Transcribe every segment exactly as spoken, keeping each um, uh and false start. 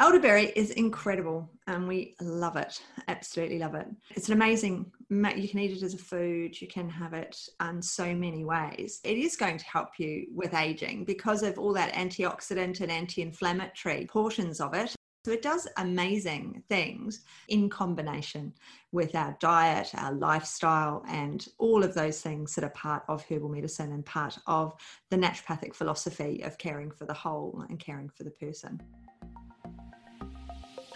elderberry is incredible and we love it, absolutely love it. It's an amazing, you can eat it as a food, you can have it in so many ways. It is going to help you with aging because of all that antioxidant and anti-inflammatory portions of it. So it does amazing things in combination with our diet, our lifestyle, and all of those things that are part of herbal medicine and part of the naturopathic philosophy of caring for the whole and caring for the person.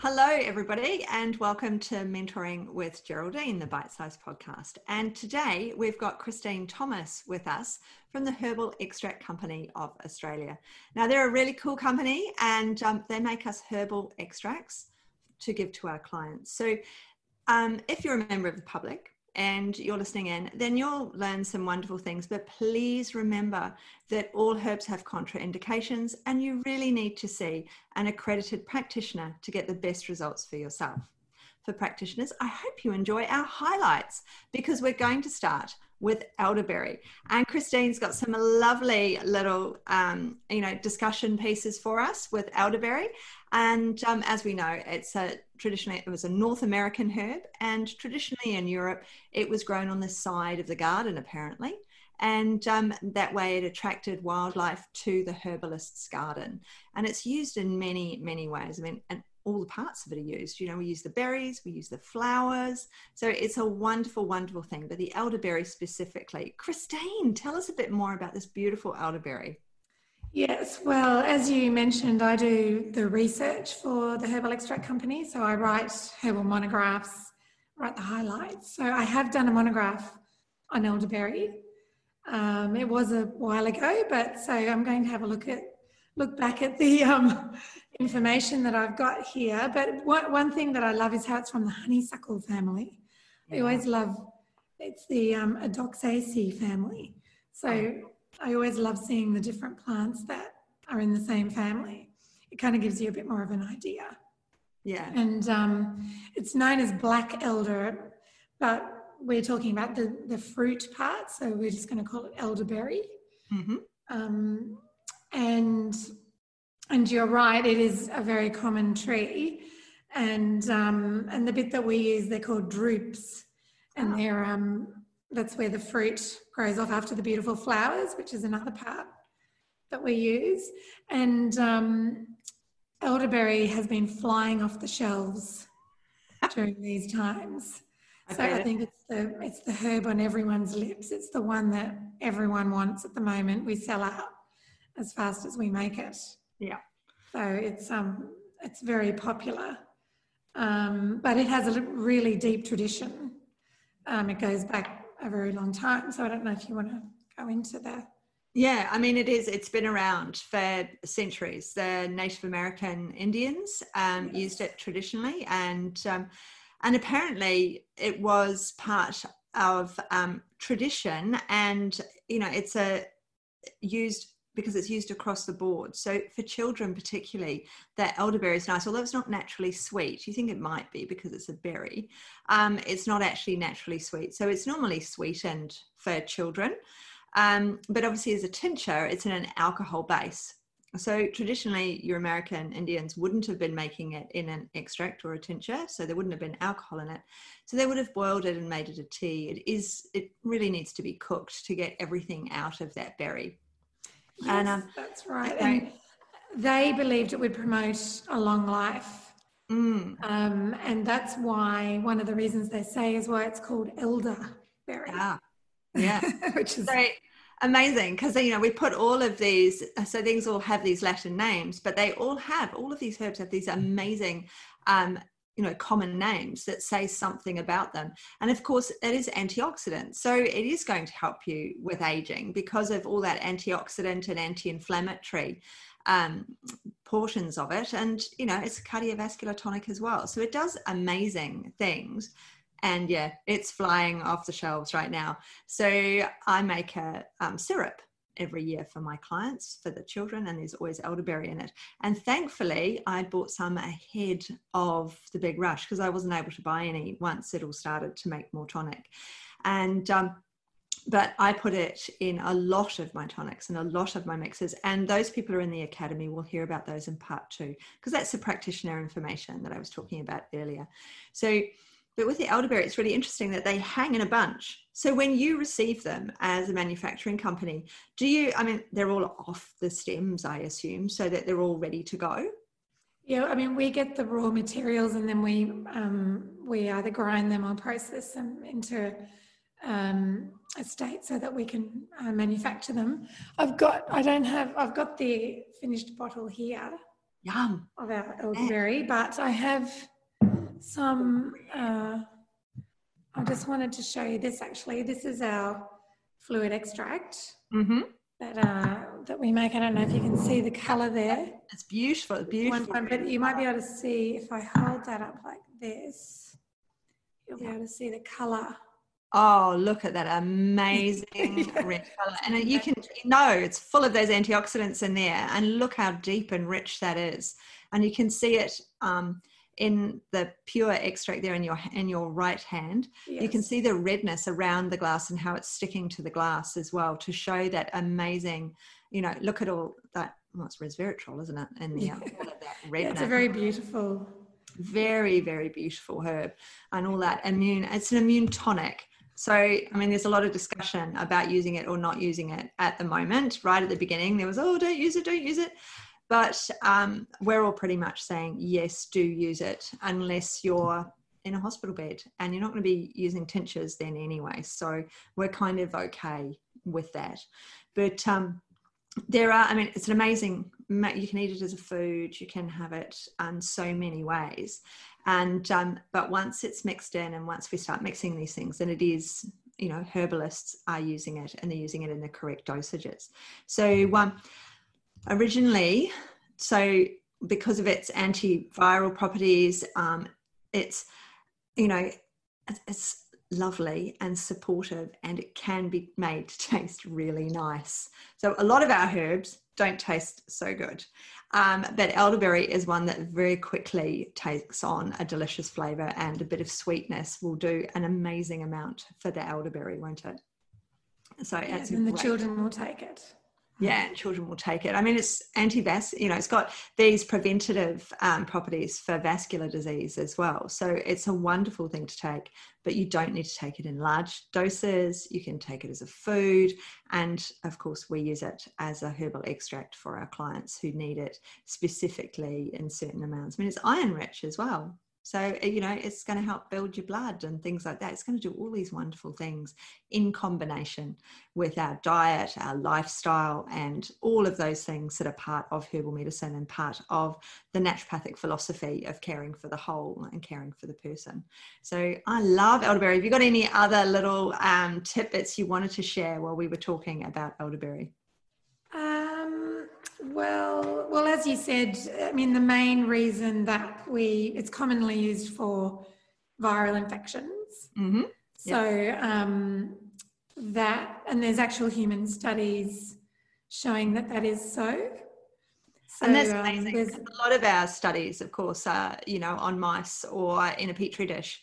Hello everybody and welcome to Mentoring with Geraldine, the bite-sized podcast. And today we've got Christine Thomas with us from the Herbal Extract Company of Australia. Now they're a really cool company and um, they make us herbal extracts to give to our clients. So um, if you're a member of the public and you're listening in, then you'll learn some wonderful things, but please remember that all herbs have contraindications and you really need to see an accredited practitioner to get the best results for yourself. For practitioners, I hope you enjoy our highlights because we're going to start with elderberry. And Christine's got some lovely little, um, you know, discussion pieces for us with elderberry. And um, as we know, it's a traditionally, it was a North American herb, and traditionally in Europe, it was grown on the side of the garden, apparently. And um, that way it attracted wildlife to the herbalist's garden. And it's used in many, many ways. I mean, and all the parts of it are used. You know, we use the berries, we use the flowers. So it's a wonderful, wonderful thing, but the elderberry specifically. Christine, tell us a bit more about this beautiful elderberry. Yes, well, as you mentioned, I do the research for the Herbal Extract Company. So I write herbal monographs, write the highlights. So I have done a monograph on elderberry. Um, it was a while ago, but so I'm going to have a look at look back at the um, information that I've got here. But one, one thing that I love is how it's from the honeysuckle family. Yeah. I always love, it's the um, Adoxaceae family. So oh. I always love seeing the different plants that are in the same family. It kind of gives you a bit more of an idea. Yeah. And um, it's known as black elder, but we're talking about the, the fruit part. So we're just going to call it elderberry. Mm-hmm. Um, and and you're right, it is a very common tree. And um, and the bit that we use, they're called drupes. And oh. they're... Um, That's where the fruit grows off after the beautiful flowers, which is another part that we use. And um, elderberry has been flying off the shelves during these times. I so I think it. it's the it's the herb on everyone's lips. It's the one that everyone wants at the moment. We sell out as fast as we make it. Yeah. So it's um it's very popular, um, but it has a really deep tradition. Um, it goes back a very long time, so I don't know if you want to go into that. Yeah, I mean it is it's been around for centuries. The Native American Indians um, yes. used it traditionally, and um, and apparently it was part of um, tradition, and you know it's a used because it's used across the board. So for children particularly, that elderberry is nice, although it's not naturally sweet. You think it might be because it's a berry. Um, it's not actually naturally sweet. So it's normally sweetened for children. Um, but obviously as a tincture, it's in an alcohol base. So traditionally your American Indians wouldn't have been making it in an extract or a tincture. So there wouldn't have been alcohol in it. So they would have boiled it and made it a tea. It is, it really needs to be cooked to get everything out of that berry. Yes, and, um, that's right. And they believed it would promote a long life. Mm. Um, and that's why one of the reasons they say is why it's called elderberry. Ah, yeah. Which is so amazing because, you know, we put all of these, so things all have these Latin names, but they all have, all of these herbs have these amazing um you know, common names that say something about them. And of course it is antioxidant. So it is going to help you with aging because of all that antioxidant and anti-inflammatory um, portions of it. And, you know, it's a cardiovascular tonic as well. So it does amazing things. And yeah, it's flying off the shelves right now. So I make a um, syrup every year for my clients, for the children, and there's always elderberry in it. And thankfully, I bought some ahead of the big rush because I wasn't able to buy any once it all started to make more tonic. And um, but I put it in a lot of my tonics and a lot of my mixes. And those people who are in the academy will hear about those in part two, because that's the practitioner information that I was talking about earlier. So, but with the elderberry, it's really interesting that they hang in a bunch. So when you receive them as a manufacturing company, do you, I mean, they're all off the stems, I assume, so that they're all ready to go? Yeah, I mean, we get the raw materials and then we um, we either grind them or process them into um, a state so that we can uh, manufacture them. I've got, I don't have, I've got the finished bottle here. Yum. Of our elderberry, but I have some, uh, I just wanted to show you this actually. This is our fluid extract mm-hmm. that uh, that we make. I don't know if you can see the colour there. It's beautiful, beautiful. One time, but you might be able to see if I hold that up like this, you'll yeah. be able to see the colour. Oh, look at that amazing yeah. red colour. And you can, you know, it's full of those antioxidants in there. And look how deep and rich that is. And you can see it Um, in the pure extract there in your in your right hand. Yes. You can see the redness around the glass and how it's sticking to the glass as well to show that amazing, you know, look at all that, well, it's resveratrol, isn't it? And yeah, all of that redness. It's a very beautiful. Very, very beautiful herb and all that immune, it's an immune tonic. So, I mean, there's a lot of discussion about using it or not using it at the moment. Right at the beginning, there was, oh, don't use it, don't use it. But um, we're all pretty much saying, yes, do use it unless you're in a hospital bed and you're not going to be using tinctures then anyway. So we're kind of okay with that. But um, there are, I mean, it's an amazing, you can eat it as a food, you can have it in so many ways. And, um, but once it's mixed in and once we start mixing these things, then it is, you know, herbalists are using it and they're using it in the correct dosages. So um, originally, so because of its antiviral properties, um, it's, you know, it's lovely and supportive and it can be made to taste really nice. So a lot of our herbs don't taste so good, um, but elderberry is one that very quickly takes on a delicious flavour, and a bit of sweetness will do an amazing amount for the elderberry, won't it? So yeah, it's and the children will take it. Yeah, children will take it. I mean, it's anti-vas, you know, it's got these preventative um, properties for vascular disease as well. So it's a wonderful thing to take, but you don't need to take it in large doses. You can take it as a food. And of course, we use it as a herbal extract for our clients who need it specifically in certain amounts. I mean, it's iron rich as well. So, you know, it's going to help build your blood and things like that. It's going to do all these wonderful things in combination with our diet, our lifestyle, and all of those things that are part of herbal medicine and part of the naturopathic philosophy of caring for the whole and caring for the person. So I love elderberry. Have you got any other little um, tidbits you wanted to share while we were talking about elderberry? Um, well, well, as you said, I mean, the main reason that we, it's commonly used for viral infections. Mm-hmm. So yep. um, that, and there's actual human studies showing that that is so. So, and that's amazing. Um, there's a lot of our studies, of course, are, you know, on mice or in a petri dish.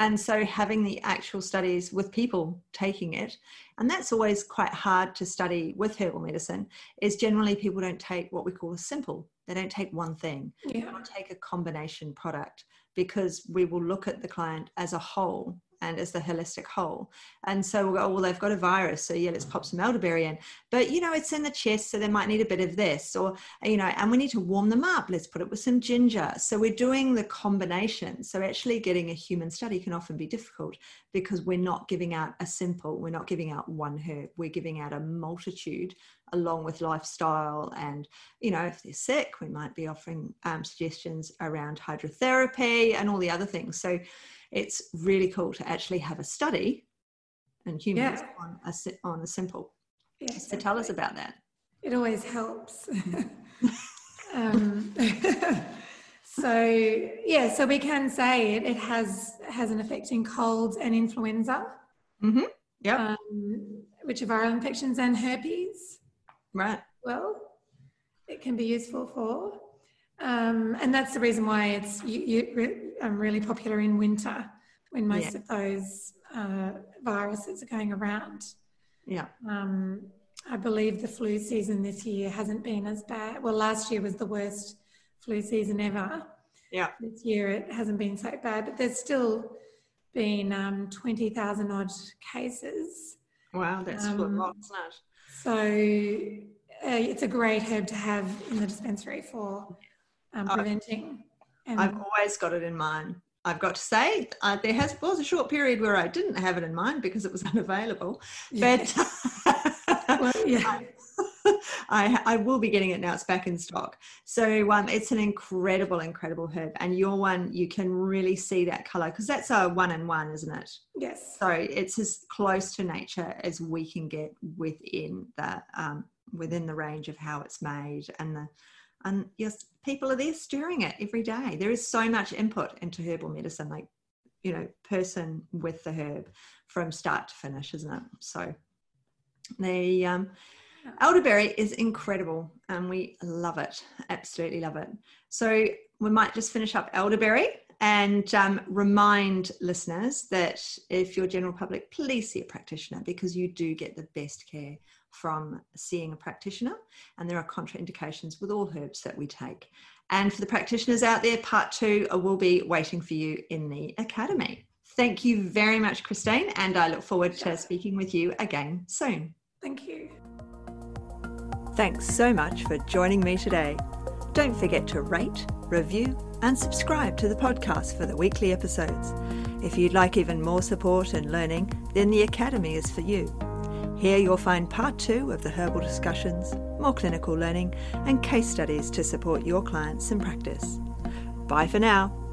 And so having the actual studies with people taking it, and that's always quite hard to study with herbal medicine, is generally people don't take what we call a simple. They don't take one thing. Yeah. They don't take a combination product, because we will look at the client as a whole and as the holistic whole. And so we'll go, oh, well, they've got a virus, so yeah, let's pop some elderberry in. But, you know, it's in the chest, so they might need a bit of this, or, you know, and we need to warm them up. Let's put it with some ginger. So we're doing the combination. So actually getting a human study can often be difficult, because we're not giving out a simple, we're not giving out one herb, we're giving out a multitude, along with lifestyle. And, you know, if they're sick, we might be offering um, suggestions around hydrotherapy and all the other things. So it's really cool to actually have a study and humans yeah. on, a, on a simple. Yes, so tell us about that. It always helps. Um, so yeah, so we can say it, it has has an effect in colds and influenza. Mm-hmm. Yeah. Um, which are viral infections and herpes. Right. Well, it can be useful for. Um, and that's the reason why it's you, you re, um, really popular in winter when most yeah. of those uh, viruses are going around. Yeah. Um, I believe the flu season this year hasn't been as bad. Well, last year was the worst flu season ever. Yeah. This year it hasn't been so bad, but there's still been um, twenty thousand odd cases. Wow, that's um, a lot, isn't it? So uh, it's a great herb to have in the dispensary for um, preventing. I've, and I've always got it in mind. I've got to say, uh, there has, was a short period where I didn't have it in mind because it was unavailable. Yeah. But well, yeah. I, I will be getting it now. It's back in stock. So um, it's an incredible, incredible herb. And your one, you can really see that colour because that's a one-in-one, isn't it? Yes. So it's as close to nature as we can get within the, um, within the range of how it's made. And, the, and yes, people are there stirring it every day. There is so much input into herbal medicine, like, you know, person with the herb from start to finish, isn't it? So the... Um, elderberry is incredible and we love it, absolutely love it. So we might just finish up elderberry and um, remind listeners that if you're general public, please see a practitioner because you do get the best care from seeing a practitioner, and there are contraindications with all herbs that we take. And for the practitioners out there, part two will be waiting for you in the academy. Thank you very much, Christine, and I look forward to speaking with you again soon. Thank you. Thanks so much for joining me today. Don't forget to rate, review, and subscribe to the podcast for the weekly episodes. If you'd like even more support and learning, then the Academy is for you. Here you'll find part two of the herbal discussions, more clinical learning, and case studies to support your clients in practice. Bye for now.